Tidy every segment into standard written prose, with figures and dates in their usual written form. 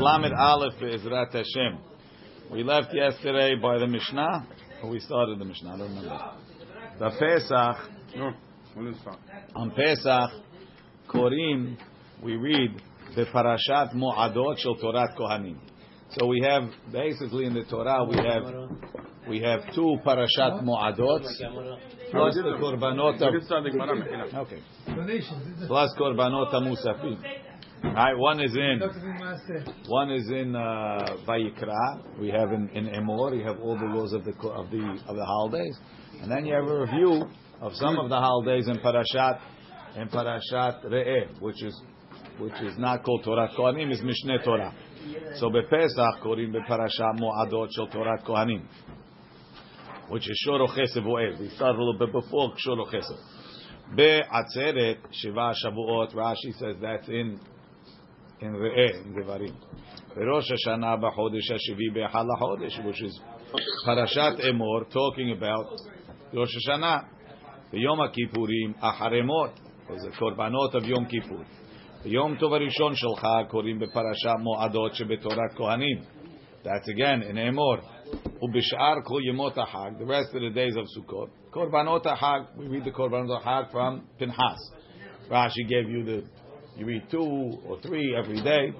Lamed Aleph Be'ezrat Hashem. We left yesterday by the Mishnah, or we started the Mishnah, I don't remember. The Pesach, on Pesach, Korim, we read the Parashat Mo'adot Shel Torat Kohanim. So we have, basically in the Torah, we have two Parashat Mo'adot, plus the Korbanot. Okay. Plus Korbanot HaMusafim. Alright, one is in Vayikra. We have in Emor. You have all the laws of the holidays, and then you have a review of some of the holidays in Parashat Re'eh, which is not called Torah Kohanim, is Mishneh Torah. So bePesach korim beParashat Mo'adot Shel Torah Kohanim, which is Shor Chesed Vo'ev. We started a little bit before Shor Chesed. BeAtzeret Shiva Shavuot. Rashi says that's in Re'eh, in Devarim. Rosh Hashanah b'chodesh hashvi'i b'echad lachodesh, which is Parashat Emor, talking about Rosh Hashanah. Yom HaKippurim acharemot, was the korbanot of Yom Kippur. Yom Tov Rishon shelcha korim b'Parashat Mo'adot shebeTorat Kohanim. That's again in Emor. Ubishar kol yemot ha'chag, the rest of the days of Sukkot. Korbanot ha'chag, we read the korbanot ha'chag from Pinchas. Rashi gave you the. You read 2 or 3 every day.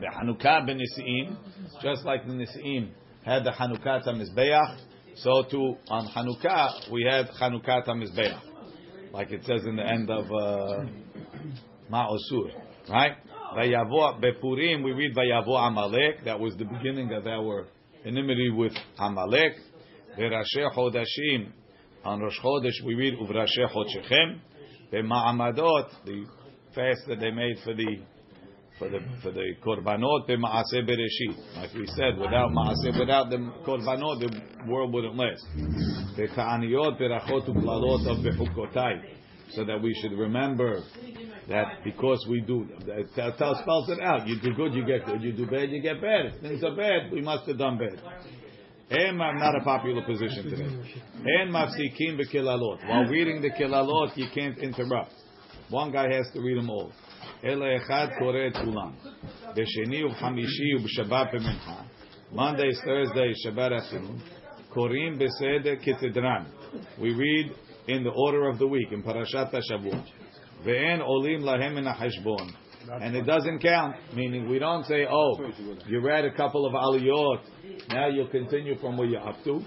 The Hanukkah ben Nisi'im, just like the Nisi'im had the Hanukkah Mizbeach, so too on Hanukkah we had Hanukkah Mizbeach, like it says in the end of Ma'osur, right? Vayavo bePurim, we read Vayavo Amalek. That was the beginning of our enmity with Amalek. V'Rashei Chodashim, on Rosh Chodesh we read Uvrashei Chodshechem. VeMa'amadot, the fast that they made for the korbanot b'maaseh bereshit. Like we said, without the korbanot, the world wouldn't last. B'ta'aniyot berachot u'klalot of bechukotai, so that we should remember that because we do, it spells it out. You do good, you get good. You do bad, you get bad. If things are bad, we must have done bad. And I'm not a popular position today. And mafsikim b'kilalot. While reading the kilalot, you can't interrupt. One guy has to read them all. Ela echad kore et kulam. B'sheni u'chamishi u'b'shabat b'mincha. Mondays, Thursdays, Shabbat afternoon. Korim b'seder kitedran. We read in the order of the week in Parashat HaShavuot. Ve'en olim lahem min ha'cheshbon. And it doesn't count. Meaning we don't say, oh, you read a couple of aliyot. Now you continue from where you're up to.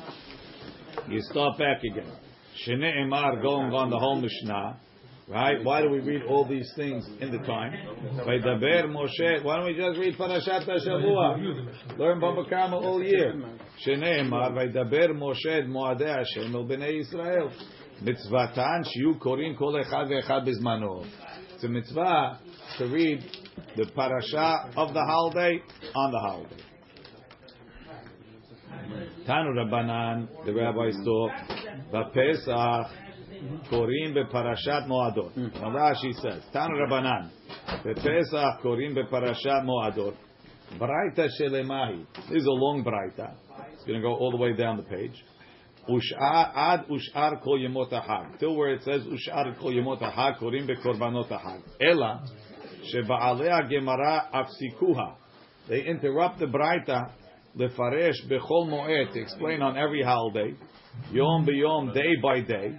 You start back again. Shnei emar going on the whole Mishnah. Right? Why do we read all these things in the time? Why don't we just read Parashat HaShavua? Learn Baba Kama all year. Shene'emar, Vaydaber Moshe Mo'adei Hashem El Bnei Yisrael. Mitzvatan Shiyu Korin Kol Echad Ve'echad B'Zmano. It's a mitzvah to read the parasha of the holiday on the holiday. Tanu Rabbanan, the rabbis taught, B'Pesach, Korim beParashat Mo'adot. Rashi says, Tanu Rabbanan, bePesach Korim beParashat Mo'adot. Braita shelemahi. This is a long braita. It's going to go all the way down the page. Ushar ad ushar kol yemot ha'chag. Till where it says ushar kol yemot ha'chag korim bekorbanot ha'chag. Ela sheba'alei gemara afsikuha. They interrupt the braita lefaresh bechol moed to explain on every holiday, yom b'yom, day by day.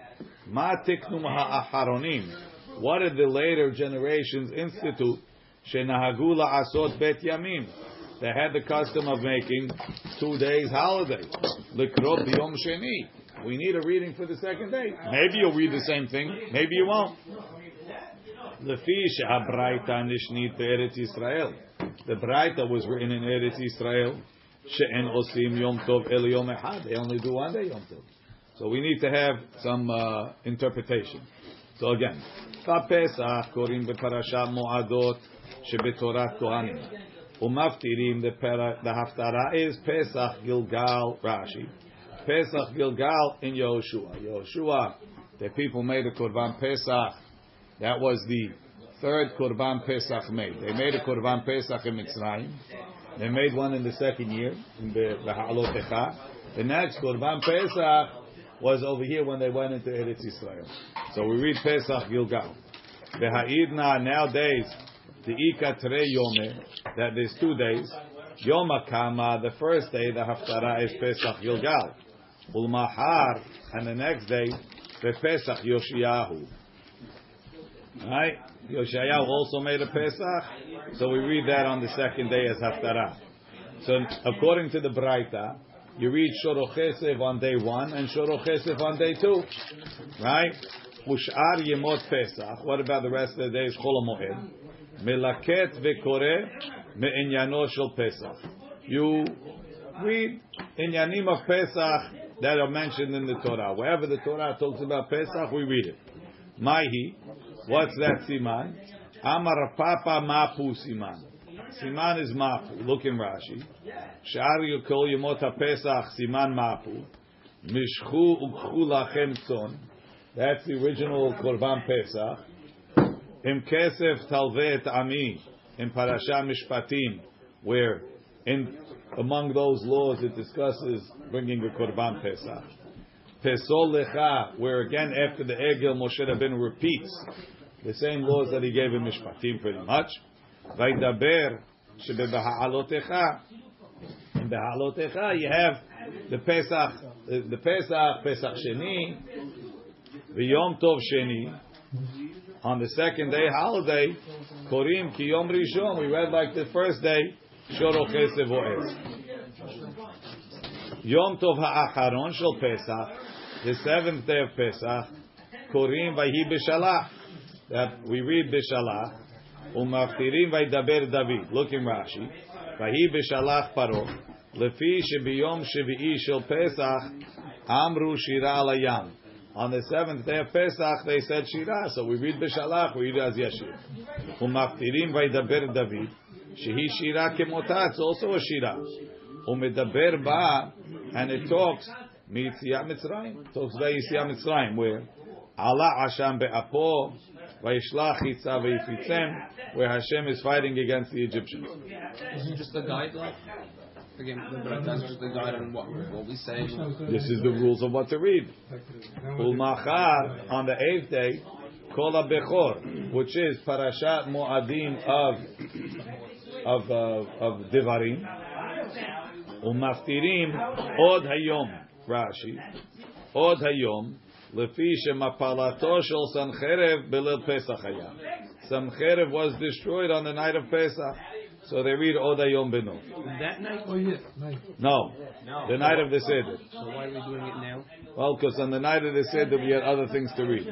Ma tiknum ha'acharonim. What did the later generations institute? Shenahagu la'asot bet yamim. They had the custom of making 2 days holiday. L'krov b'yom sheni. We need a reading for the second day. Maybe you'll read the same thing. Maybe you won't. Lefi she'abraita nishnit eretz Yisrael. The braita was written in Eretz Yisrael. She'en osim yom tov el yom echad. They only do one day yom tov. So we need to have some interpretation. So again, Pesach korim beParashat Mo'adot shebeTorat Kohanim umaftirim. The Haftarah is Pesach Gilgal. Rashi, Pesach Gilgal in Yehoshua. Yehoshua, the people made a Korban Pesach. That was the third Korban Pesach made. They made a Korban Pesach in Mitzrayim. They made one in the second year in the Ha'alot Echa. The next Korban Pesach was over here when they went into Eretz Yisrael. So we read Pesach Gilgal. Nowadays, Te'ika Tere Yome, that there's 2 days. Yoma Kama, the first day, the Haftarah is Pesach Gilgal. Ulmahar, and the next day, the Pesach Yoshiyahu. Right? Yoshiyahu also made a Pesach, so we read that on the second day as Haftarah. So according to the Braita, you read Shoreh Chesev on day 1 and Shoreh Chesev on day 2. Right? Ushar Yemot Pesach. What about the rest of the days? Chol HaMoed. Melaket veKoreh meInyano Shel Pesach. You read Inyanim of Pesach that are mentioned in the Torah. Wherever the Torah talks about Pesach, we read it. Maihi. What's that siman? Amar Papa Mapu siman. Siman is Mapu. Look in Rashi. Shar Yekol Yemot HaPesach siman Mapu. Mishchu Ukchu Lachem Tzon. That's the original Korban Pesach. Im Kesef Talvet Ami in Parashat Mishpatim, where among those laws it discusses bringing the Korban Pesach. Pesol Lecha, where again after the Egil Moshe Rabbeinu repeats the same laws that he gave in Mishpatim pretty much. Vaydaber Shebeha'alotecha. In Beha'alotecha you have the Pesach Sheni. V'yom Tov Sheni, on the second day holiday, Korim Ki Yom Rishon, we read like the first day, Shoreh Chesev Oez. Yom Tov Ha'acharon Shel Pesach, the seventh day of Pesach, Korim Vayhi B'Shalach, that we read B'Shalach, Umaftirim Vaydaber David, look in Rashi, Vayhi B'Shalach Paro, Lefi Shebiyom Shevi'i Shel Pesach, Amru Shira L'Yam. On the seventh day of Pesach, they said Shira. So we read B'Shalach, we read as Yeshir. Umaftirim vaydaber David, shehi Shira kemotah. It's also a Shira. Umedaber ba, and it talks mitziyah Mitzrayim. Talks about Yitziyah Mitzrayim, where Allah Hashem be'apo vayishlach hitzav vayifitzem, where Hashem is fighting against the Egyptians. Isn't just the guideline? Again, that's just the guide on what we say. This is the rules of what to read. Ulmachar, on the 8th day, Kol HaBechor, which is Parashat Mo'adim of Devarim. Umaftirim Od Hayom, Rashi. Od Hayom, Lefi Shemapalato Shel Sancherev Belel Pesach Hayam. Sancherev was destroyed on the night of Pesach. So they read Od Hayom Beno. That night or this? No. The night of the Seder. So why are we doing it now? Well, because on the night of the Seder we had other things to read.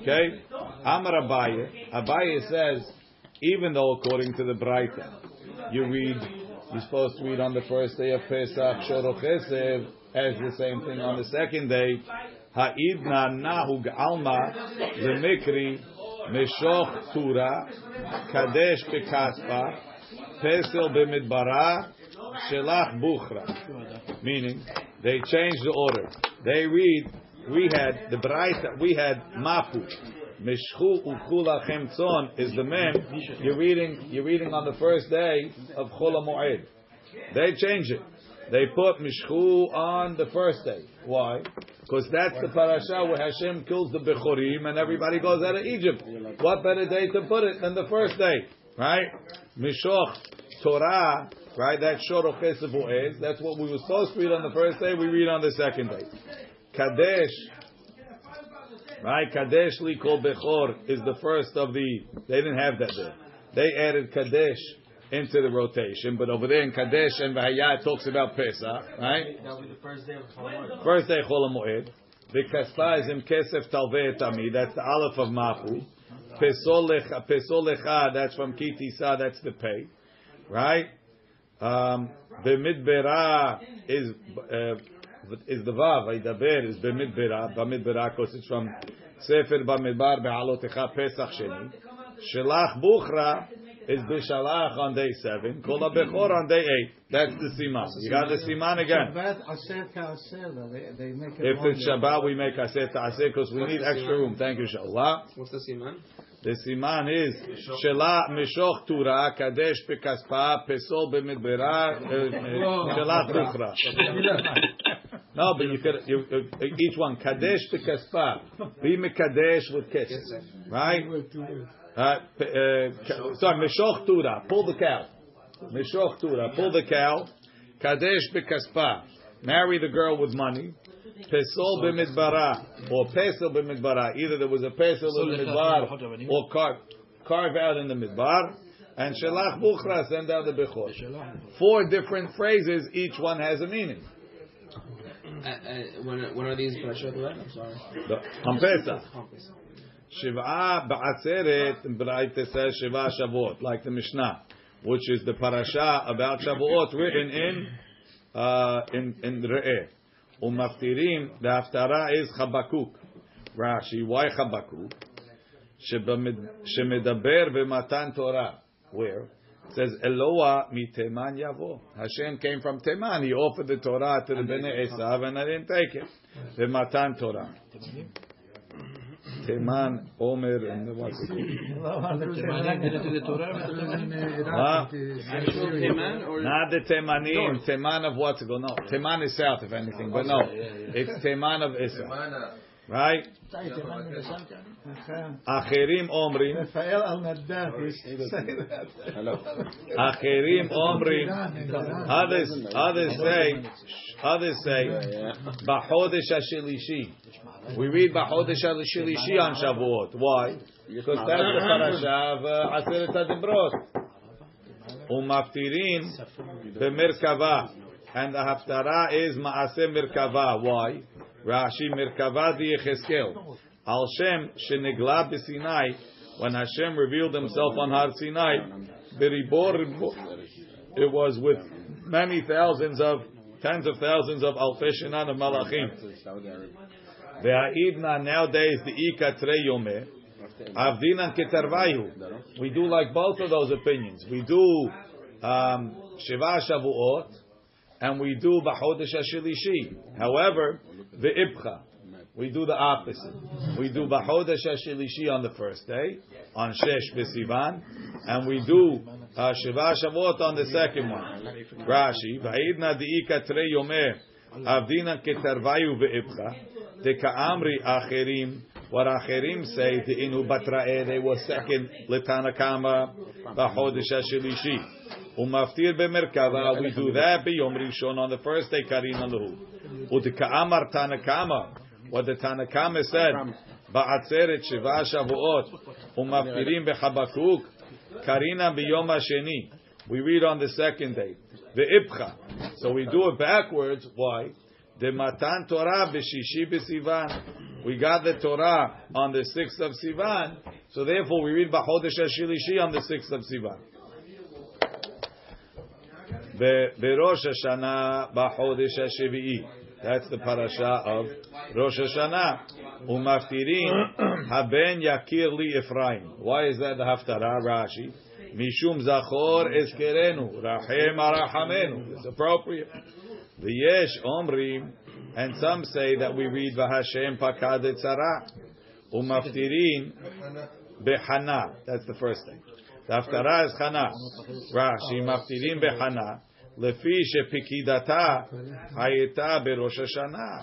Okay? Amar Abaye. Abaye says, even though according to the Braita, you're supposed to read on the first day of Pesach, Shoreh Chesev, as the same thing on the second day. Ha'idna nahug alma lemikri meshoch tura kadesh pekaspa Pesel b'midbara shelach buchra. Meaning, they changed the order. They read, we had the Braita, we had Mapu. Meshchu ukula chemtzon is the mem. You're reading on the first day of Chol HaMoed. They changed it. They put Meshchu on the first day. Why? Because that's the parasha where Hashem kills the Bechorim and everybody goes out of Egypt. What better day to put it than the first day? Right? Mishoch Torah, right? That's Shoreh Chesev Oez. That's what we were supposed to read on the first day, we read on the second day. Kadesh, right? Kadesh Likol Bechor is the first of the. They didn't have that there. They added Kadesh into the rotation, but over there in Kadesh and Vahayah it talks about Pesach, right? That was the first day of Chol HaMoed. First day Chol HaMoed. V'kasla is Im Kesef Talvei Tami. That's the Aleph of Mapu. Pesolecha, that's from Kitisa, that's the pay, right? B'midbera is the Vav, Idaber is B'midbera, because it's from Sefer B'midbar Be'alotecha Pesach Sheni. Shelach Buchra is B'Shalach on day 7, Kol HaBechor on day 8. That's the Siman. You got the Siman again. If it's Shabbat, we make Aser Ta'aseh because we need extra room. Thank you, Inshallah. What's the Siman? The Siman is Shelah Mishoch Tura Kadesh Pekaspa Pesol B'Midbera Shelach Bukhra. No, but you could each one Kadesh Pekaspa. Be Mekadesh with Kesef. Right? Meshoch Tura, pull the cow. Meshoch Tura, pull the cow. Kadesh Bekaspa, marry the girl with money. Pesol B'midbara, or Pesel B'midbara. Either there was a Pesel in Midbar, or carve out in the Midbar. And Shelach Bukhra, send out the Bechor. 4 different phrases, each one has a meaning. When are these? I'm sorry. On Pesach. Shiva ba'atzeret b'rayte says Shiva Shavuot, like the Mishnah, which is the parasha about Shavuot written in Re'eh. Umaftirim, the Haftarah is Habakkuk. Rashi, why Habakkuk? Shemedaber v'matan Torah. Where? It says Eloah miteman yavo. Hashem came from Teman. He offered the Torah to the Bnei Esav, and I didn't take it. V'matan Torah. Teman, Omer, and the what's it called? Not the Temanim. Teman of what's it called? No. Teman is south, if anything, but no. It's Teman of Issa. Right? Acherim Omrim. Rafael Al-Naddafi. Hello. Acherim Omrim. Others say, Bachodesh HaShilishi. We read Bachodesh HaShilishi on Shavuot. Why? Because that's the parasha of Aseret HaDibrot. Umaftirim B'Merkava. And the Haftarah is Ma'aseh Merkava. Why? Rashi Merkava di Yecheskel. Al Shem Shenegla B'Sinai. When Hashem revealed Himself on Har Sinai, Beribor, it was with many tens of thousands of Alfei Shenan of Malachim. The Aidna nowadays the Ika Trei Yomeh Avdinan Ketarvayu. We do like both of those opinions. We do Shiva Shavuot and we do Bachodesh HaShilishi. However, the Ibcha, we do the opposite. We do Bachodesh HaShilishi on the first day, on Shesh B'Sivan, and we do Shiva Shavuot on the second one. Rashi, Va'idna the Ika Trei Yomeh Avdinan Ketarvayu ve'Ibcha. The Ka'amri Acherim, what Acherim say, the Inu Batra'eh, they were second, Letanakama, Bachodesh HaShilishi. Umaftir Bemerkava, we do that, B'Yom Rishon, on the first day, Karina Luhu. Ud Ka'amar Tanakama, what the Tanakama said, Ba'atzeret Shiva Shavuot, Umaftirim Be'Chabakuk, Karina B'Yom HaSheni. We read on the second day. The Ibcha. So we do it backwards, why? The Matan Torah b'Shishi b'Sivan. We got the Torah on the 6th of Sivan, so therefore we read Bachodesh HaShilishi on the 6th of Sivan. Rosh Hashanah Bachodesh HaShevi'i. That's the parasha of Rosh Hashanah. Umaftirin haben yakir li Ephraim. Why is that the Haftarah? Rashi Mishum Zachor Eskerenu Rachem Arachamenu. It's appropriate. The Yesh Omrim, and some say that we read V'Hashem Pakad Etzara Umaftirin Bechana. That's the first thing. The Haftarah is Chana. Rashi Maftirin Bechana Lefi Shepikidata Hayeta BeRosh Hashanah.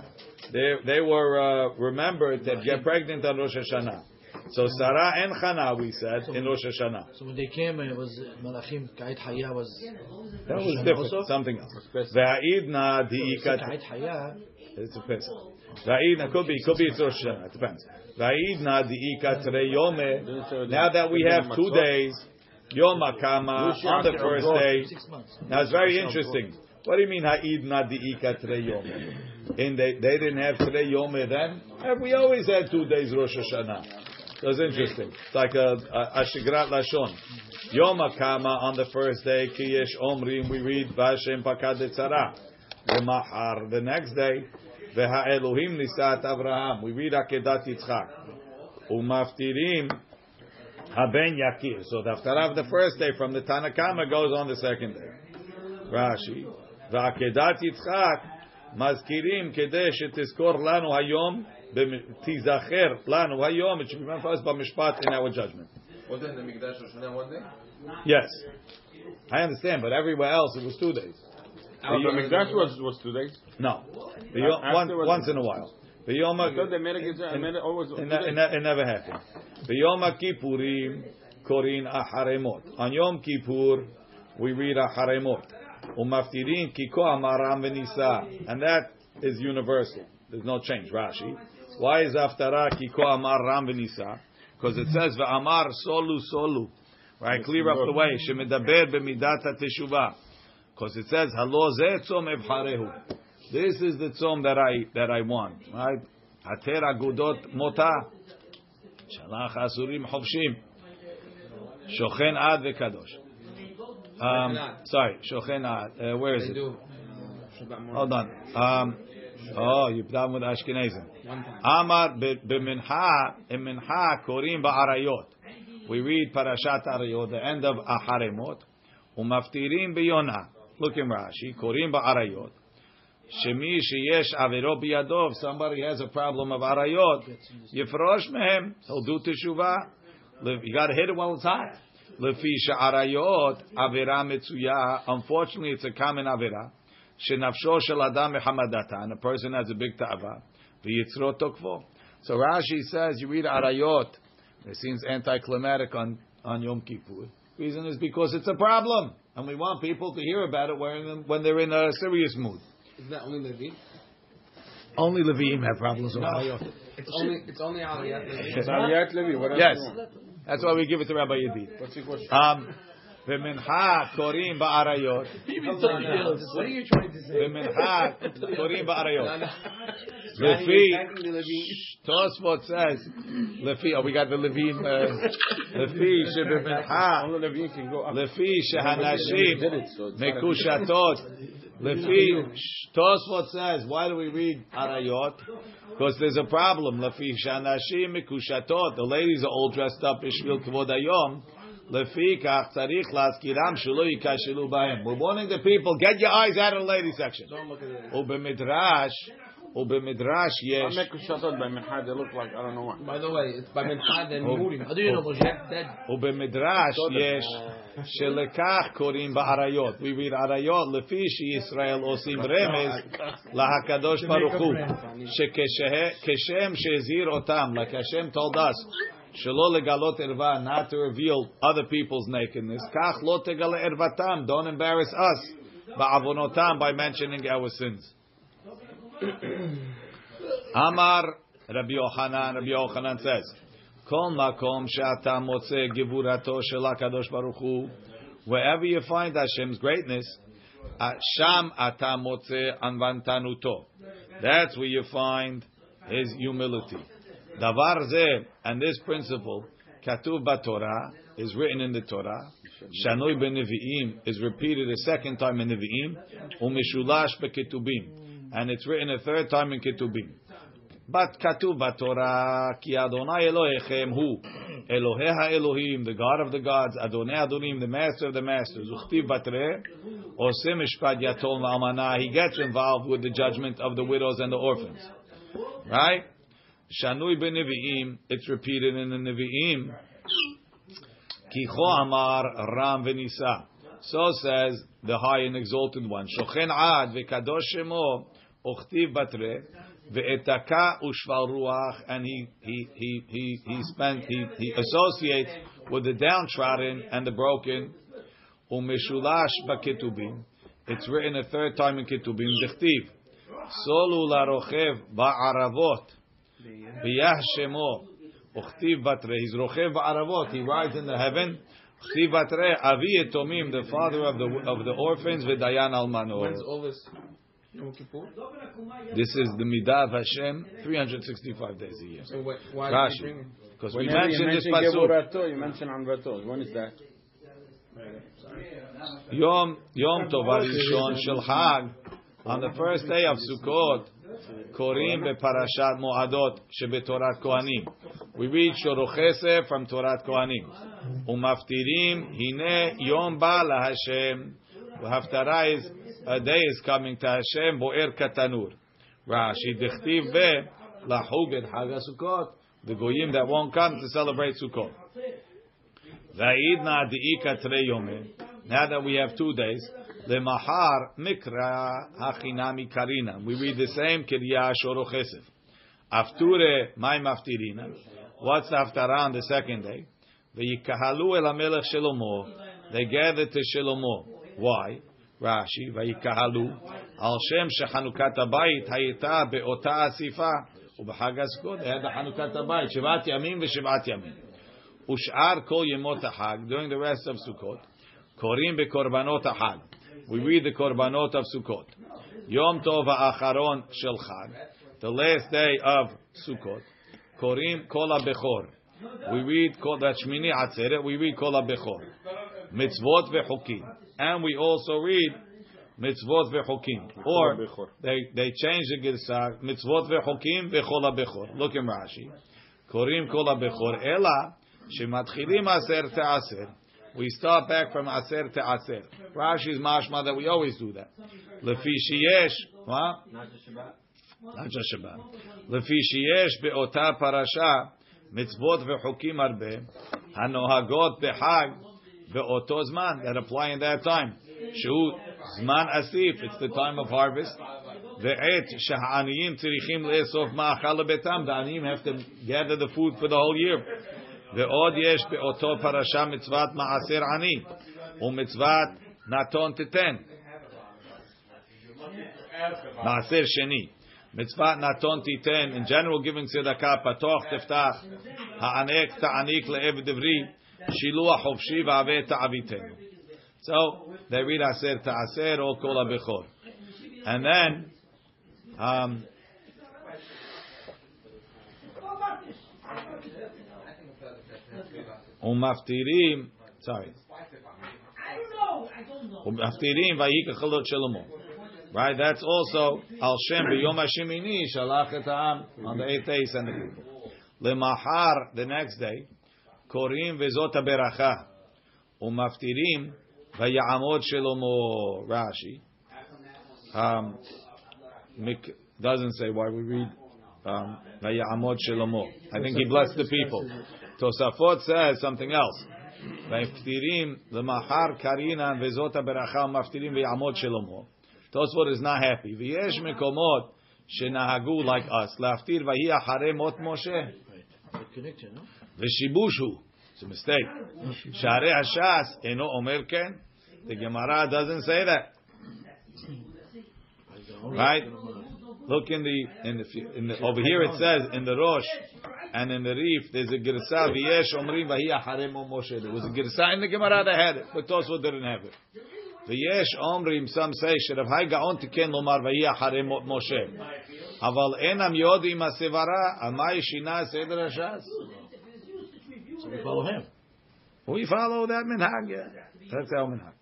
They were remembered that get pregnant on Rosh Hashanah. So Sarah and Chana, we said, so in Rosh Hashanah. So when they came, it was Malachim, Ka'it Haya was... That was different, also? Something else. Va'idna di'ikat... Ka'it Haya... It's a Pesach. Va'idna, could be it's Rosh Hashanah, it depends. Va'idna di'ikat reyome. Now that we have 2 days, Yom HaKama, on the first day. Now it's very interesting. What do you mean, Ha'idna di'ikat reyome? And they didn't have reyome then? And we always had 2 days Rosh Hashanah. So it's interesting. It's like a Shigrat Lashon. Yom HaKama on the first day, Ki Yesh Omrim, we read, V'Hashem Pakad Etzara. V'Machar, the next day, V'Ha'elohim Nisat Avraham, we read Akedat Yitzchak. Umaftirim Haben Yakir. So the Haftarah of the first day from the Tanakama goes on the second day. Rashi. V'Akedat Yitzchak Mazkirim Kedei Shetizkor Lanu Hayom. Tizacher lanu hayom. It should be meant for us by mishpat in our judgment. Wasn't the Mikdash Rosh Hashanah 1 day? Yes, I understand, but everywhere else it was 2 days. The Mikdash was 2 days. No, once in a while. The Yom Kippur. It never happened. The Yom Kippurim korin aharemot. On Yom Kippur, we read aharemot. Umaftirin kiko amaram v'nisa. And that is universal. There's no change, Rashi. Why is aftara kiko amaram v'nisa? Because it says v'amar solu solu. Right, clear up the way. Shemedaber b'midata teshuvah. Because it says halo zeh tzom evharehu. This is the tzom that I want. Right? Hater agudot mota. Shalach asurim chovshim. Shochen ad vekadosh. Sorry, shochen ad. Where is it? Hold on. Oh, you're done with Ashkenazim. Amar b'mincha korim ba'arayot. We read Parashat Arayot, the end of Aharemot. Umaftirim b'yonah. Look in Rashi. Korim ba'arayot. Shemi sheyesh avero biyadov. Somebody has a problem of arayot. Yefrosh mehem. He'll do teshuvah. You got to hit it while it's hot. Lefi she'arayot avera metzuyah. Unfortunately, it's a common avera. She'nafsho shel adam mehamadatan. A person has a big ta'ava. V'yitzro tokvo. So Rashi says, you read arayot. It seems anticlimactic on Yom Kippur. Reason is because it's a problem, and we want people to hear about it when they're in a serious mood. Is that only Levi? Only Leviim have problems with Arayot. It's only Arayot. It's Arayot Levi. Yes, that's why we give it to Rabbi Yedid. What's your question? V'mincha korim ba'arayot. What are you trying to say? V'mincha korim ba'arayot. Lefi. Tosfot says. Lefi. Oh, we got the Levim. Lefi she'v'mincha. Lefi she'hanashim mekushatot. Lefi. Tosfot says. Why do we read arayot? Because there's a problem. Lefi she'hanashim mekushatot. The ladies are all dressed up. Ishvil kvod hayom. We're warning the people, get your eyes out of the ladies section. Don't look at it. Ubemidrash, yes. They look like, I don't know what. By the way, it's by Minchad and Murim. How do you know that? Ubemidrash, yes. Shelekach korim ba'arayot. We read arayot. Lefishi Yisrael osim remez lahakadosh baruch hu. Shekeshem shezir otam. Like Hashem told us. Not to reveal other people's nakedness. Don't embarrass us by mentioning our sins. Amar Rabbi Yochanan says, wherever you find Hashem's greatness, that's where you find His humility. Davar zeh, and this principle, katuv b'Torah, is written in the Torah. Shanoi b'nevi'im is repeated a second time in nevi'im. Umishulash b'ketubim, and it's written a third time in ketubim. But katuv b'Torah ki Adonai Elohechem hu Elohei haElohim, the God of the gods, Adonai Adonim, the Master of the masters. Uchtiv batre oseh mishpat yatol va'almana. He gets involved with the judgment of the widows and the orphans. Right. Shanui b'nevi'im, it's repeated in the nevi'im. Kicho amar ram v'nisa. So says the high and exalted one. Shochen ad v'kadosh shemo ochtiv batre v'etaka u'shval ruach. And he associates with the downtrodden and the broken. U'meshulash b'ketubim. It's written a third time in ketubim. Dichtiv solu larochev ba'aravot. He's rochev ba'aravot. He rides in the heaven. The father of the orphans. V'dayan almano. This is the midah of Hashem. 365 days a year. So why did you bring it? Because we mentioned this pasuk. You mentioned Amrato. When is that? Yom Tov Rishon Shel Chag. On the first day of Sukkot. Korim beParashat Moadot shebeTorat Kohanim. We read Shorocheseh from Torat Kohanim. Umaftirim hine yom ba laHashem. Haftara is a day is coming to Hashem boer katanur. Rashi dechtiv be lahuged Hagasukot. The goyim that won't come to celebrate Sukkot. Va'idna diika trei yomim. Now that we have 2 days. Lemahar mikra hachinami karina. We read the same Kiryah Shoro Chesef. Afture my maftirina. What's after on the second day? Vayikahalu el HaMelech Shlomo. They gathered to Shlomo. Why? Rashi, Vayikahalu al Shem shechanukat habayit hayita beota asifa ub'chag haSukot. They had the Chanukat habayit shivat yamim v'shivat yamim. Ushar kol yemot ha'chag, during the rest of Sukkot, korim bekorbanot ha'chag. We read the korbanot of Sukkot. Yom Tov ha'acharon shel Chag, the last day of Sukkot, korim kol ha'bechor. We read Kol Shmini Atzeret. We read Kol HaBechor, Mitzvot veChokim, and we also read Mitzvot veChokim. Or they change the Girsah Mitzvot veChokim veChol HaBechor. Look in Rashi, Korim Kol HaBechor Ela Shematchilim Aser Teaser. We start back from Aser Teaser. Rashi's mashma that we always do that. Lefi Sheyesh, not just Shabbat. Lefi Sheyesh beOta Parasha. Mitzvot vechukim arbe hanohagot behag veoto zman, that apply in that time. Shehu zman asif, it's the time of harvest. Ve'et sheha'aniyim tzirichim le'esof ma'achal lebetam, the aniyim have to gather the food for the whole year. Ve'od yesh beoto parasha mitzvat ma'aser ani u'mitzvat naton titen ma'aser sheni. Mitzvah naton titen, in general giving tzedakah, patoch teftach, ha'anek ta'anik le'eved devri, shiluah hofshi v'aveh ta'avitenu. So, they read aser ta'aser, or kol ha'bechor. And then, umaftirim, umaftirim vayikachalot shalomot. Right, that's also Al Shem B'Yom Hashemini Shalach Et Ha'am, on the 8th day he sent the people. Lemachar, the next day, Korim Vezot HaBeracha Umaftirim Vayamod Shlomo. Rashi doesn't say why we read Vayamod Shlomo. I think he blessed the people. Tosafot says something else. Vayamftirim Lemachar Karina Vezot HaBeracha Umaftirim Vayamod Shlomo. Tosfot is not happy. V'yesh mekomot shenahagu like us. Laftir v'hi achare mot Moshe. V'shibushu. It's a mistake. Share hashas eno omer ken. The Gemara doesn't say that. Right? Look in the over here it says in the Rosh and in the Reef there's a girsa v'yesh omrim v'hi achare mot Moshe. There was a girsa in the Gemara that had it, but Tosfot didn't have it. V'yesh omrim, some say, Sherav Hai Gaon tiken lomar v'hi achare Moshe. Aval enam yodim ha'sevara, amai shina seder hashas. So we follow him. We follow that minhag, yeah. That's our minhag.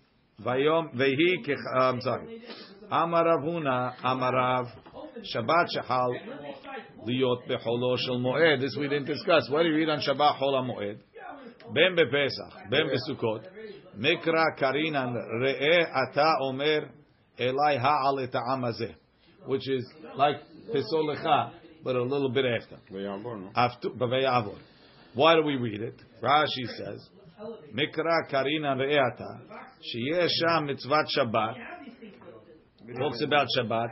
V'yom v'hi kech, I'm sorry. Amarav huna, amarav, Shabbat shechal, liot becholo shel moed. This we didn't discuss. What do you read on Shabbat chol ha'moed? Ben bepesach, ben besukot. Mikra karinan re'eh ata omer elai ha'al et ha'am hazeh, which is like pesolecha, but a little bit after. V'yavor. Why do we read it? Rashi says, Mikra karinan re'eh ata, she'yeh sham mitzvat Shabbat, talks about Shabbat,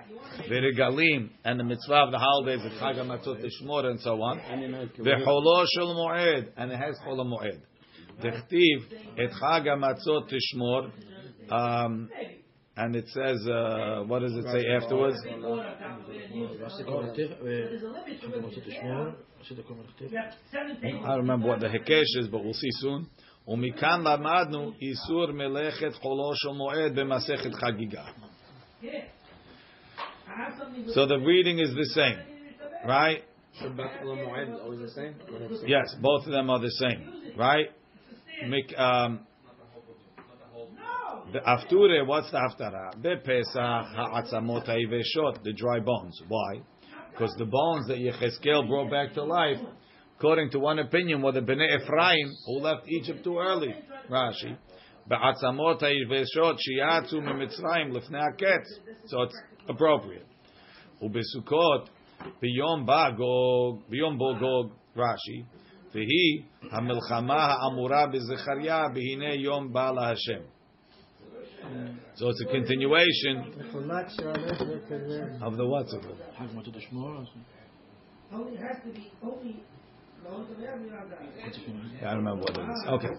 v'regalim, and the mitzvah of the holidays, Chag HaMatzot, Shmor, and so on, v'cholo shel mo'ed, and it has chol ha'moed. Dechtiv et Chag HaMatzot Tishmor, and it says, what does it say afterwards? I don't remember what the Hekesh is, but we'll see soon. Umikan lamadnu isur melechet cholosh moed b'masechet Chagiga. So the reading is the same, right? Shabbat Olam Moed is always the same. Yes, both of them are the same, right? The afture, what's the haftara? Bepesach ha'atzamot ha'iveshot, the dry bones. Why? Because the bones that Yechezkel brought back to life, according to one opinion, were the Bnei Ephraim who left Egypt too early. Rashi, ba'atzamot ha'iveshot shi'atzu mi'mitzrayim lifnei ha'ketz. So it's appropriate. U'besukot b'yom ba'gog b'yom bo'gog. Rashi. V'hi hamilchama ha'amura b'zecharia b'hinei yom ba'la Hashem. So it's a continuation of the what's it called? Yeah, I don't remember what it is. Okay.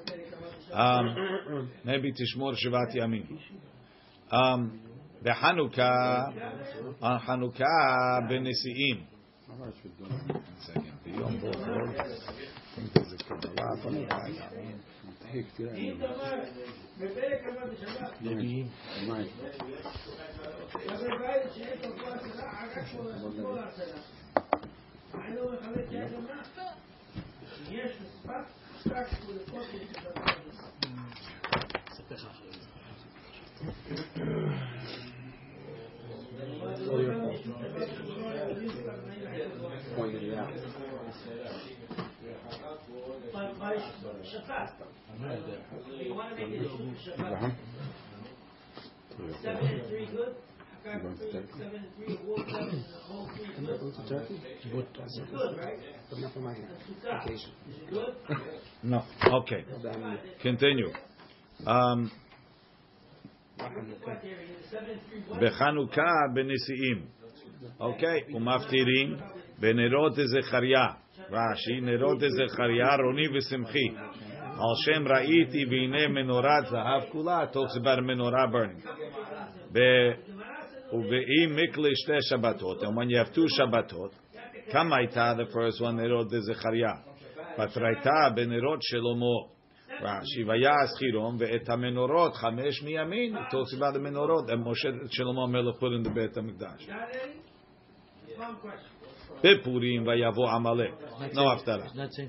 Maybe Tishmor Shivat Yamin. The Hanukkah, on Hanukkah Benesiim. One second. I think there's a Kabbalah on the pointed it out. By Shabbat. You want to make it Shabbat. 7 and 3 good. 7 and 3 walk out and the whole 3 good. Can I go to Turkey? Good. That's good, right? But not for my application. Is it good? No. Okay. Continue. B'Chanukah b'Nesiim. Okay, umaftirin benerot Zecharia, Rashi nerot Zecharia, Roni v'Simchi, Al Shem Ra'iti v'Inei Menorat Zahav Kula talks about menorah burning. Uve'im mikle shte Shabbatot, and when you have 2 Shabbatot, Kamaita the first one nerot Zecharia, Patraita benerot Shlomo, Rashi v'Yas Chirom ve'et Menorot 5 miyamin talks about the menorot that Moshe Shlomo Melech put in the Beit Hamikdash. Bepurim vayavo Amalek. No after. It's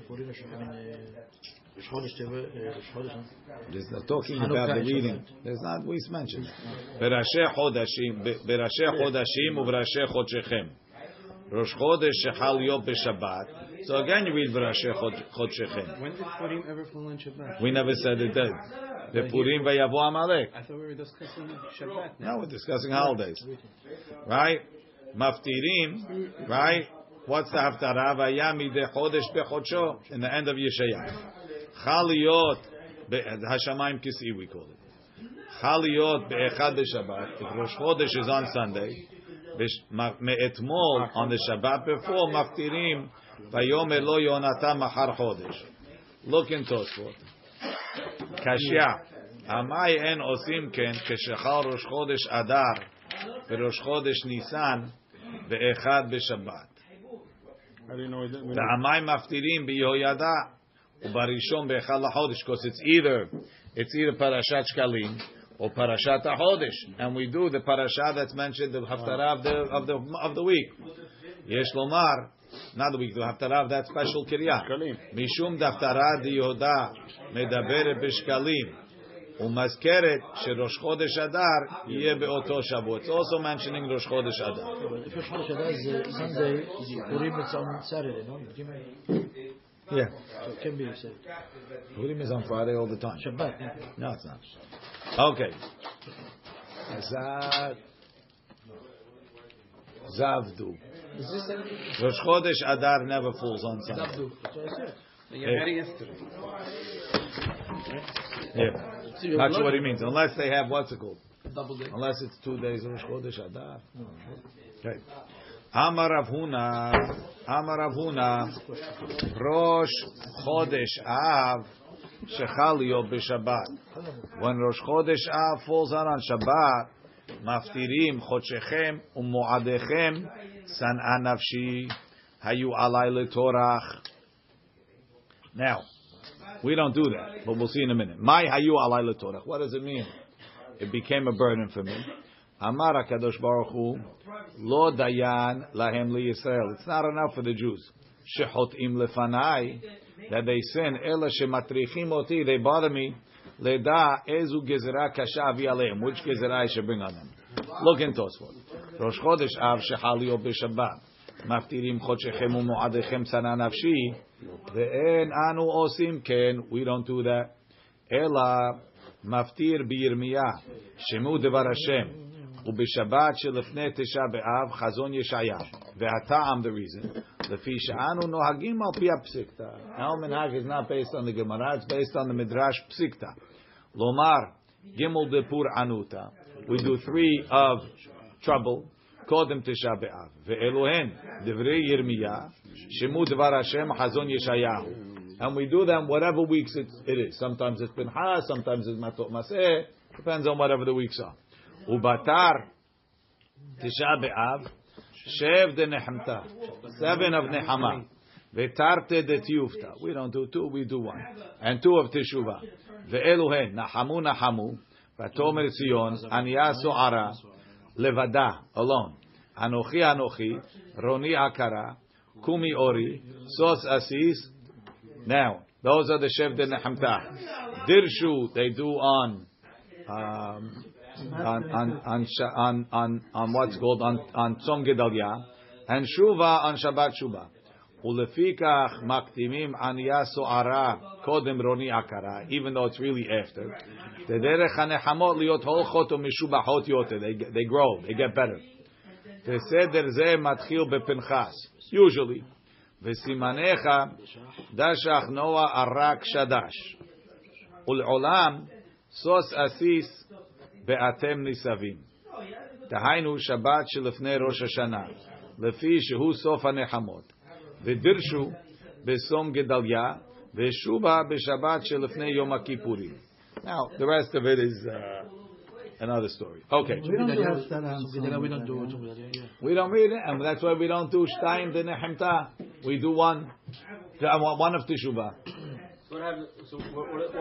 not talking about the reading. There's not we mentioned. Berasheh chodashim uvrasheh chodshechem. Rosh chodesh shechal yom b'Shabbat. So again, you read Berasheh chodshechem. When did Purim ever fall on Shabbat? We never said it did. The Purim vayavo Amalek. I thought we were discussing Shabbat. No, we're discussing holidays, right? Maftirim, right? What's the haftarah? Vayami de chodesh bechodsho in the end of Yeshaya. Chaliot hashamayim kisi we call it. Chaliot beechad beShabbat. If Rosh Chodesh is on Sunday, meetmol on the Shabbat before maftirim. Vayomer lo Yonatan machar chodesh. Look in Tosfot. Kashya. Amay en osim ken keshachal Rosh Chodesh Adar. Rosh Chodesh Nisan ve'echad beShabbat. Ta'amay maftirim biYoyada uBarishon ve'echad laChodesh, because it's either Parashat Shkalim or Parashat HaChodesh, and we do the Parashat that's mentioned the Haftarah of the week. Yesh Lomar, not the week, the Haftarah of that special Kiryah. Mishum Haftarah diYoda medaberet beShkalim. Umaskeret sherosh chodesh Adar yeh beoto Shavuot. It's also mentioning Rosh Chodesh Adar. If Rosh Chodesh Adar is Sunday, Purim is on Saturday, no? Yeah. So it can be said. Purim is on Friday all the time. Shabbat. Yeah. No, it's not. Okay. Zavdu. Rosh Chodesh Adar never falls on Sunday. Yeah. Not sure what he means, unless they have what's it called? Double day. Unless it's 2 days of Rosh Chodesh Adar. Okay. Amar Rav Huna, Rosh Chodesh Av shechal yom b'Shabbat. When Rosh Chodesh Av falls out on Shabbat, maftirim chodshechem u'mo'adechem san'a nafshi hayu alai letorach. Now. We don't do that, but we'll see in a minute. My hayu alai letorach. What does it mean? It became a burden for me. Amar Kadosh Baruch Hu lo dayan lahem liYisrael. It's not enough for the Jews. Shechotim lefanai that they sin. Ela shematrichim oti. They bother me. Leda ezu gezerah kasha avi aleim. Which gezerah I should bring on them? Look in Tosfot. Rosh Chodesh Av shechal yom b'Shabbat. Maftirim chodshechem u'mo'adechem san'a nafshi. Ve'en anu osim ken. We don't do that. Ela maftir b'Yirmiyah. Shemu devar Hashem. U'b'Shabbat shelifnei tisha b'av chazon Yeshaya. Ve'ata'am the reason. Lefi she'anu nohagim al pia psikta. Now minhag is not based on the Gemara. It's based on the Midrash psikta. Lomar gimel depur anuta. We do 3 of trouble. קודם תשעה באב. ואלוהן, דברי ירמיה, שמו דבר השם, חזון ישעיהו. And we do them whatever weeks it is. Sometimes it's Pinchas, sometimes it's Matot Maseh. Depends on whatever the weeks are. Ubatar, Tisha B'Av, Shev de Nehemta, 7 of Nehama, Vetarte de Tiyufta. We don't do two, we do one. And 2 of Teshuvah. Ve'eluhen, Nahamu Nahamu, Vatomer Tzion, Aniya So'ara, Levada, alone. Anochi Anochi, Roni Akara, Kumi Ori, Sos Asis. Now, those are the Shev de Nehemta. Dirshu, they do on what's called on Tzom Gedalia, and Shuvah on Shabbat Shuvah. Ulefikach maktimim aniya so'ara kodem roni akara, even though it's really after. Tederech hanehamot liot holchot umishubahot yote. They grow, they get better. Teseder ze matchil bepinchas. Usually. V'simanecha dashach noah arak shadash ul'olam sos asis be'atem nisavim tahainu Shabbat shelifnei Rosh Hashanah lefi shehu sof hanehamot v'dirshu besom Gedalia v'shuba beShabbat shelifnei Yom Kippurim. Now the rest of it is another story. Okay. We don't read it, and that's why we don't do Shtayim de Nehemta. We do one of Teshuvah. So what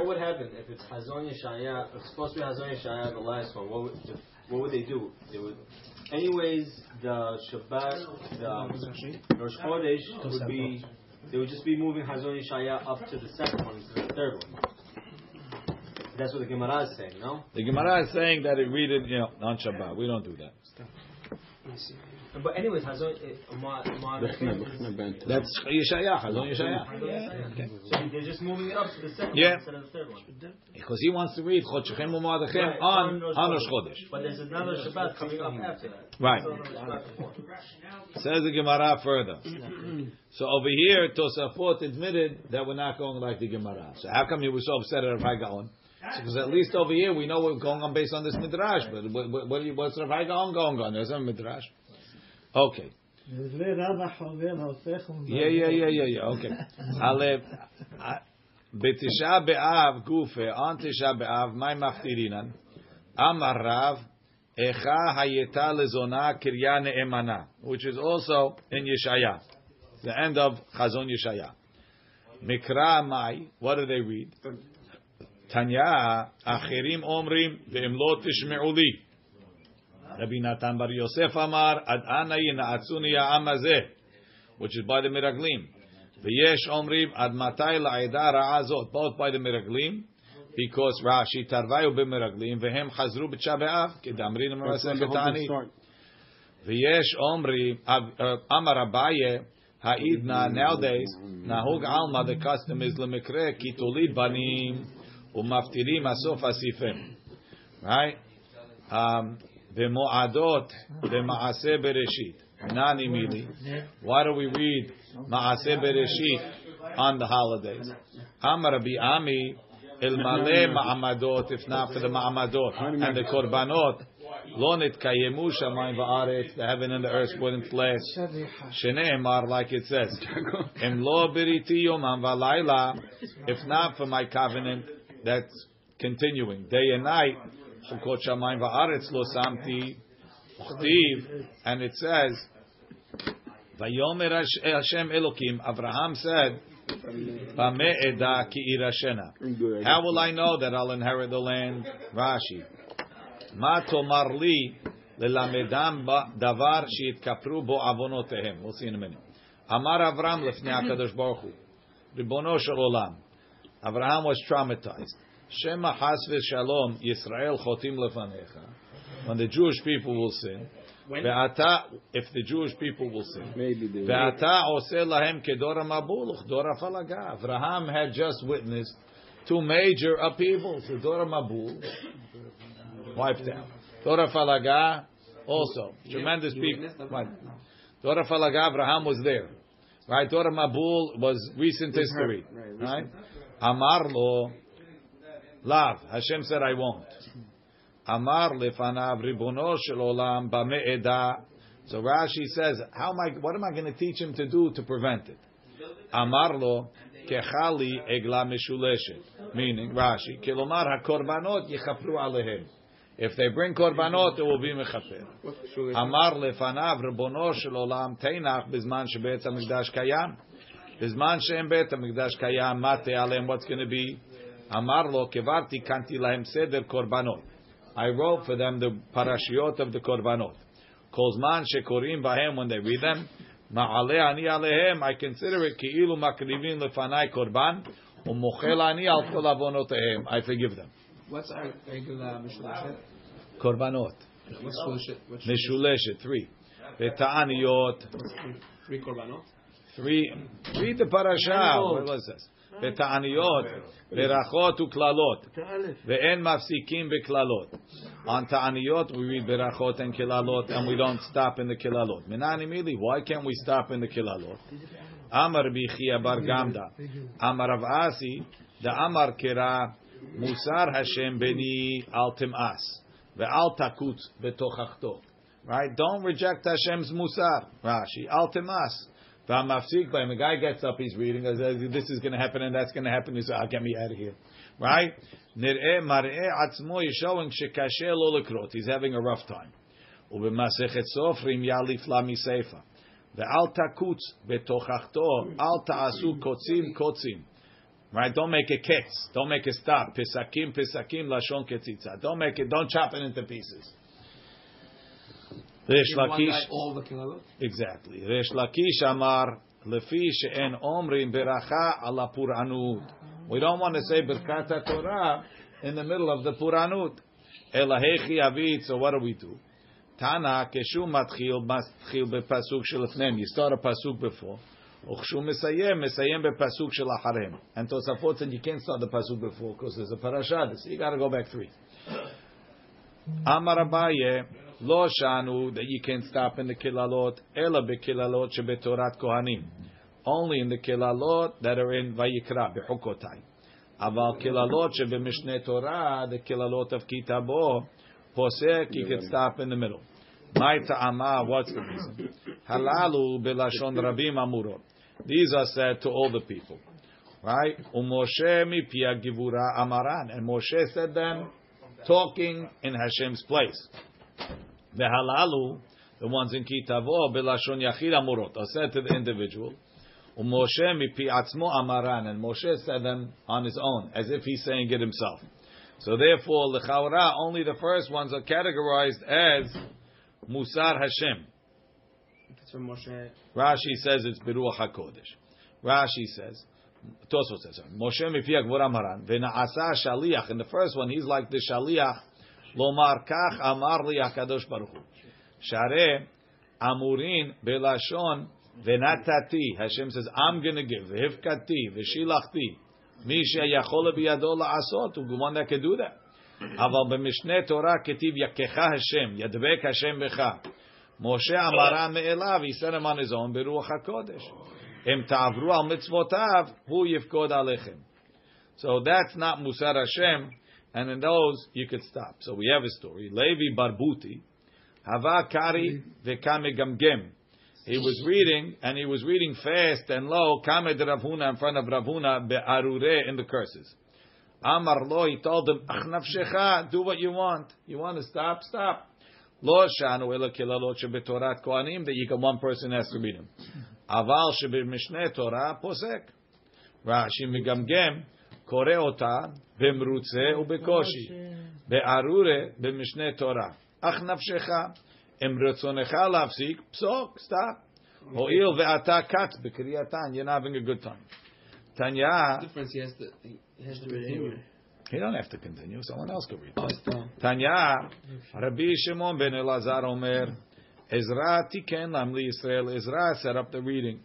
would happen if it's Hazon Yeshaya? It's supposed to be Hazon Yeshaya, the last one. What would they do? They would, anyways, the Shabbat, the Rosh Chodesh would be. They would just be moving Hazon Yeshaya up to the second one, to the third one. That's what the Gemara is saying, no? The Gemara is saying that it read it, on Shabbat. We don't do that. But anyways, Hazon that's Yeshaya. Hazon Yeshaya. Okay. So they're just moving it up to the second one instead of the third one. Because he wants to read Chodshechem U'Moadechem on Rosh Chodesh. But there's another Shabbat coming up after that. Right. Says the Gemara further. So over here, Tosafot admitted that we're not going like the Gemara. So how come you were so upset at Rav HaGaon? Because at least over here we know we're going on based on this midrash. But what's Rav HaGaon going on? There's no midrash. Okay. Yeah. Okay. Alev betisha be'av gufe on tisha be'av my maftirinan amar Rav echa hayeta lezona kiryan emana, which is also in Yeshaya, the end of Chazon Yeshaya. Mikra mai. What do they read? Tanya achirim omrim ve'emlo tishme'uli. Rabbi Natan Bar Yosef Amar Ad Ana Yina'atzuni Ha'am Hazeh, which is by the Miraglim. V'yesh Omrim Ad Matai La'edah Ra'azot, both by the Miraglim, because Rashi Tarvayu B'Miraglim V'hem Chazru B'Tisha B'Av Kedamrin Maseh Betani. V'yesh Omrim Amar Abaye Ha'idna, nowadays Nahug Alma, the custom is L'Mikre Kitulid Banim U'Maftirim Asof Asifim. Right. V'mo'adot v'ma'aseh bereshit. Nani mili. Why do we read ma'aseh bereshit on the holidays? Amar Rabbi Ami ilmale ma'amadot, if not for the ma'amadot and the korbanot, lo nitkayemu shamayim va'aretz, the heaven and the earth wouldn't last. Shene'emar, like it says, em lo beriti yomam v'layla, if not for my covenant that's continuing day and night. And it says, Vayomer Hashem Elokim, Abraham said, how will I know that I'll inherit the land? Rashi. We'll see in a minute. Amar Avram lefnei HaKadosh Baruch Hu. Ribono shel Olam. Abraham was traumatized. Shema Chas v'Shalom Yisrael Chotim Lefanecha. When the Jewish people will sin, if the Jewish people will sin, Ve'ata Oseh Lahem Kedora Mabuluch Dora Falaga. Avraham had just witnessed 2 major upheavals. The Dora Mabul wiped out. Dora Falaga also tremendous people. Right. Dora Falaga, Avraham was there. Right. Dora Mabul was recent history. Right. Amar Lo. Love. Hashem said, I won't. Amar lefanav ribono shel olam b'me'edah So Rashi says, what am I going to teach him to do to prevent it? Amarlo kechali egla mishuleshet. Meaning, Rashi, kilomar hakorbanot yechapru alehem. If they bring korbanot, it will be mechaper. Amar lefanav rebono shel olam teinach bizman shebeit hamikdash kayam. Bizman shehem beit hamikdash kayam mate alehem. What's going to be? Amarlo kevarti kanti lahem seder korbanot. I wrote for them the parashiot of the korbanot. Kozman shekorim bahem, when they read them, ma'ale ani alehem, I consider it ki'ilu makrivin lefanai korban, u'mochel ani al kol avonotehem, I forgive them. What's our regular mishuleshet? Korbanot. Mishuleshet, three. Beta'aniyot. Three korbanot? Three. Read the parasha. What was this? Beta'aniyot. Berachot u'klalot. Ve'en mafsikim be'klalot. On ta'aniyot, we read berachot and kilalot, and we don't stop in the kilalot. Menani mili, why can't we stop in the kilalot? Amar bi'chia bar gamda. Amar av'asi. Da amar kera. Musar Hashem beni al timas ve'al takut betochachto. Right? Don't reject Hashem's musar. Rashi al timas v'amafsik. When the guy gets up, he's reading. This is going to happen and that's going to happen. He says, "I'll get me out of here." Right? Nir'eh mar'eh atzmo. He's showing shekashe lo lekrot. He's having a rough time. U'b'masechet sofrim yalif lamisefa ve'al takut betochachto al ta'asu kotzim kotzim. Right? Don't make a ketz. Don't make a stop. Pesakim, pesakim, lashon ketzitza. Don't make it. Don't chop it into pieces. Resh Lakish. Exactly. Resh Lakish amar lefi she'en omrim beracha ala puranut. We don't want to say berkata Torah in the middle of the puranut. Elahechi avit. So what do we do? Tana keshu matchil bepasuk shelefnem. You start a pasuk before. And Tosafot said you can't start the pasuk before because there's a parasha, so you got to go back three. Amar Abaye lo shanu, that you can't stop in the kilalot ela bekilalot shebetorat kohanim, only in the kilalot that are in Vayikra bechukotai. Aval kilalot shebemishne Torah, the kilalot of Kitabo posek, you can stop in the middle. My ta'ama, what's the reason? Halalu belashon rabim amurot. These are said to all the people, right? Umoshe mi pia givura amaran, and Moshe said them talking in Hashem's place. The halalu, the ones in Kitavo belashon yachid amurot, are said to the individual. Umoshe mi pia atzmo amaran, and Moshe said them on his own, as if he's saying it himself. So therefore, lechaura, only the first ones are categorized as Musar Hashem. Rashi says it's Beruach HaKodesh. Rashi says, Tosfos says, Moshe mifiak v'ra maran v'na'asa shaliach. In the first one, he's like the shaliach. Lomar kach amar li HaKadosh Baruch Hu. Share amurin belashon v'natati. Hashem says, I'm going to give. V'hivkati v'shilachti. Mi sheyachol b'yado la'asot. The one that can do that. אבל במשנה תורה כתיב יקחה השם, ידבק השם בך. משה אמרה מאליו, יסר אמן הזון ברוח הקודש. אם תעברו על מצוותיו, הוא יפקוד עליכם. So that's not מוסר השם, and in those you could stop. So we have a story. Levi Barbuti, הווה קרי וקמא גמגם. He was reading fast and low, קמא דרב הונא, in front of רב הונא, בארורה, in the curses. Amar lo, he told him, ach nafshecha, do what you want. You want to stop? Stop. Lo shanu ela kilalot shebetorat kohanim, that you can, one person has to read him. Aval shebemishne Torah posek. Rashi megamgem, kore ota, bemrutze ubekoshi. Be'arure bemishne Torah. Ach nafshecha, em retzonecha lafsik, psok, stop. Ho'il ve'ata katz bekriyatan, you're not having a good time. Tanya. The difference he has to read anyway. He don't have to continue. Someone else could read. Tanya. Rabbi Shimon ben Elazar Omer. Ezra tiken lamli Yisrael. Ezra set up the reading.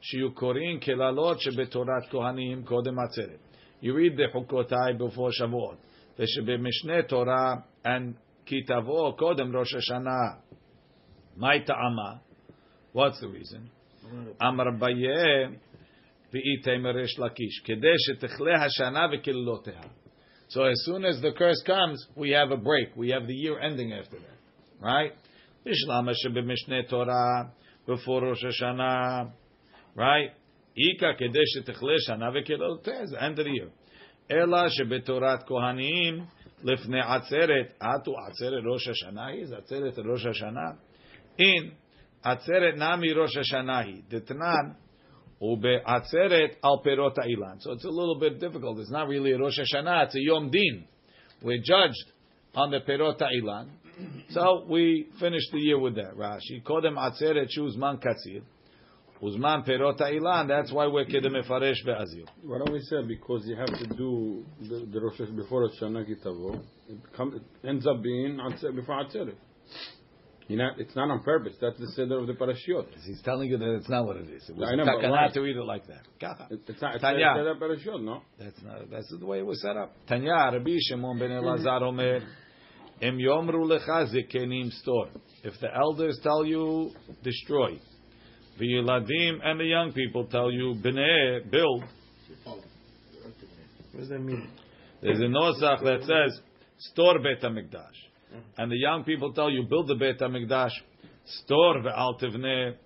Shiu korin kelalot shebetorat kohanim kodem atzeret. You read the Chukotai before Shavuot. The shebemishne Torah and Kitavo kodem Rosh Hashanah. Mai ta'ama. What's the reason? Amar Abaye. So as soon as the curse comes, we have a break. We have the year ending after that. Right? Bishlama sheb'mishnei Torah before Rosh Hashanah, right? Ika kedei shetichle shana ve'keloteh, end of the year. Ela sheb'torat kohanim lifnei atzeret atu atzeret Rosh Hashanah is atzeret Rosh Hashanah in atzeret nami Rosh Hashanah detnan ube atzeret al perot ha'ilan. So it's a little bit difficult. It's not really a Rosh Hashanah. It's a Yom Din. We're judged on the perot ha'ilan. So we finish the year with that. Rashi kodem atzeret shuzman katzir uzman perot ha'ilan. That's why we're kedem efaresh be'azir. Why don't we say because you have to do the Rosh Hashanah before Rosh Hashanah kitavo? It ends up being before atzeret. You know, it's not on purpose. That's the seder of the parashiot. He's telling you that it's not what it is. It was takanah to read it like that. It's not the parashiot, no? That's not. That's the way it was set up. Tanya, Rabbi Shimon ben Elazar omer, Em yomru lecha zekenim stor. If the elders tell you, destroy. The yiladim and the young people tell you, bnei, build. What does that mean? There's a nosach that says, stor bet hamikdash. And the young people tell you, build the Beit HaMikdash, store ve'al tivneh,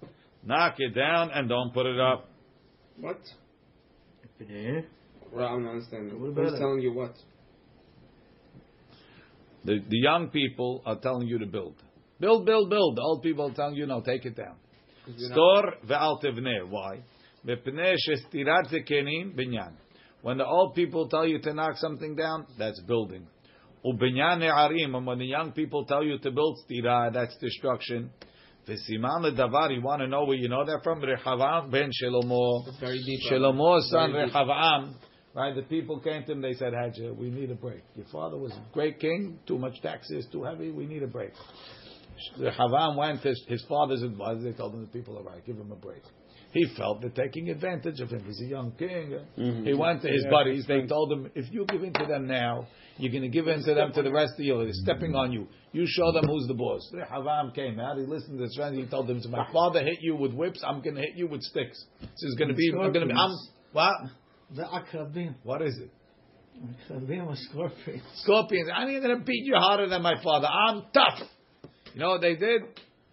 knock it down and don't put it up. What? Well, I don't understand. Who's telling you what? The young people are telling you to build. Build, build, build. The old people are telling you, no, take it down. Store ve'al tivneh. Why? Mepnei shestirat zekenim binyan. When the old people tell you to knock something down, that's building. Ubinyan ne'arim, and when the young people tell you to build stira, that's destruction. V'siman ledavar, you want to know where you know that from? Rehavam ben Shlomo. Shlomo's son Rehavam. Right, the people came to him, they said, Hajj, we need a break. Your father was a great king, too much taxes, too heavy, we need a break. Rehavam went to his father's advice, they told him the people are right, give him a break. He felt they're taking advantage of him. He's a young king. Mm-hmm. He went to his buddies. They told him, if you give in to them now, you're going to give in to them to the rest of you. They're stepping on you. You show them who's the boss. Rehavam came out. He listened to his friends. He told them, so my father hit you with whips. I'm going to hit you with sticks. This is going to be... What? The akrabim. What is it? Akrabim or scorpions. Scorpions. I'm going to beat you harder than my father. I'm tough. You know what they did?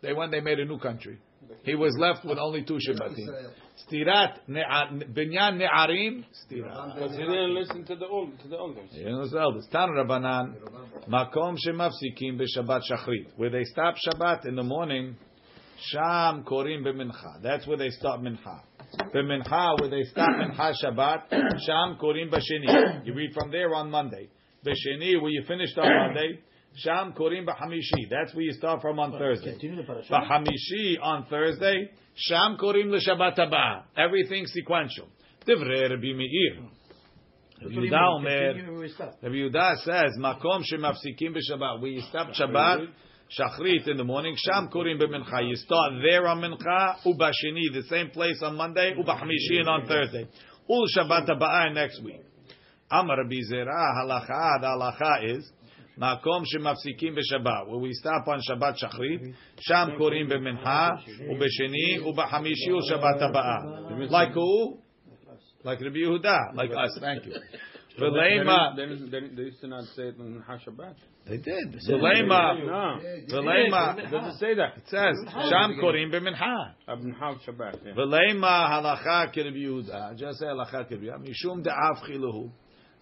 They went, they made a new country. He was left with only two Shabbatim. Stirat binyan ne'arim. Stirat. Because he didn't listen to the elders. He didn't listen to the elders. Tan Rabbanan, makom shemafsikim b'Shabbat shachrit, where they stop Shabbat in the morning. Sham korim b'mincha. That's where they stop mincha. B'mincha, where they stop mincha Shabbat. Sham korim b'sheni. You read from there on Monday. B'sheni, where you finished on Monday. Sham korim b'hamishi. That's where you start from on Thursday. B'hamishi on Thursday. Sham korim l'shabbat haba. Everything sequential. Divrei Rabbi Meir. Rabbi Yehuda says, makom shemafsikim b'shabbat. We stop Shabbat, shachrit in the morning. Sham korim b'mincha. You start there on mincha. Ubashini, the same place on Monday. Ubahamishi and on Thursday. Ul shabbat haba next week. Amar Rabbi Zera halacha. The halacha is Makom shemafsikim b'Shabbat, where we stop on Shabbat Shachrit, Sham korim b'Mincha, u'b'Sheni, u'b'Hamishi, u'Shabbat Haba'a. Like who? Like Rabbi Yehuda, like us. Thank you. They used to not say it on Shabbat. They did. V'leima doesn't say that. It says Sham korim b'Mincha. Ab'Mincha Shabbat. V'leima halacha ki Rabbi Yehuda. Just say halacha ki Rabbi Yehuda. Mishum de'av chiluhu.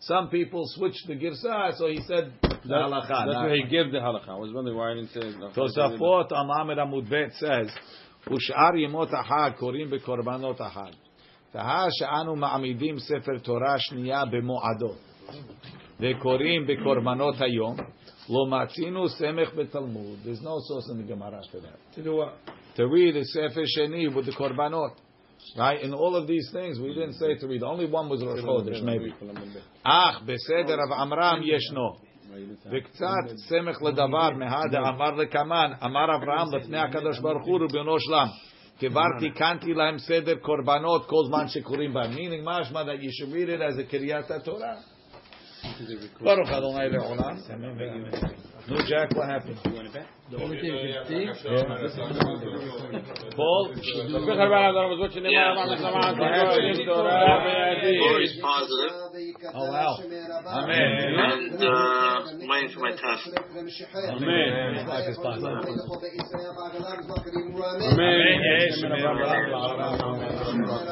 Some people switched the girsah, so he said the halacha. That's where he gave the halacha. I was wondering why I didn't say it. Tosafot Amamir Amud Bet says, "Ushar yemot ahag korim bekorbanot ahag. Taha she'anu ma'amidim sefer Torah shniya bemo'adot. Vekorim bekorbanot hayom. Lo matzinu semech betalmud." There's no source in the Gemara for that. To do what? To read the sefer sheni with the korbanot. Right? In all of these things, we didn't say to read. Only one was Rosh Chodesh, maybe. Ach, beseder av Amram yeshno. V'ktzat semech ledavar mehad amar lekaman. Amar Avraham lefnei HaKadosh Baruch Hu Ribbono shel Olam. Kivar tikanti lahem seder korbanot kol zman shekurim b'hem. Meaning, mashma, that you should read it as a Kiryat HaTorah. Baruch Adonai le'olam. No, Jack, what happened? You want to bet? Paul? Yeah. He's positive. Oh, wow. Amen. And waiting for my test. Amen. His life is positive. Amen.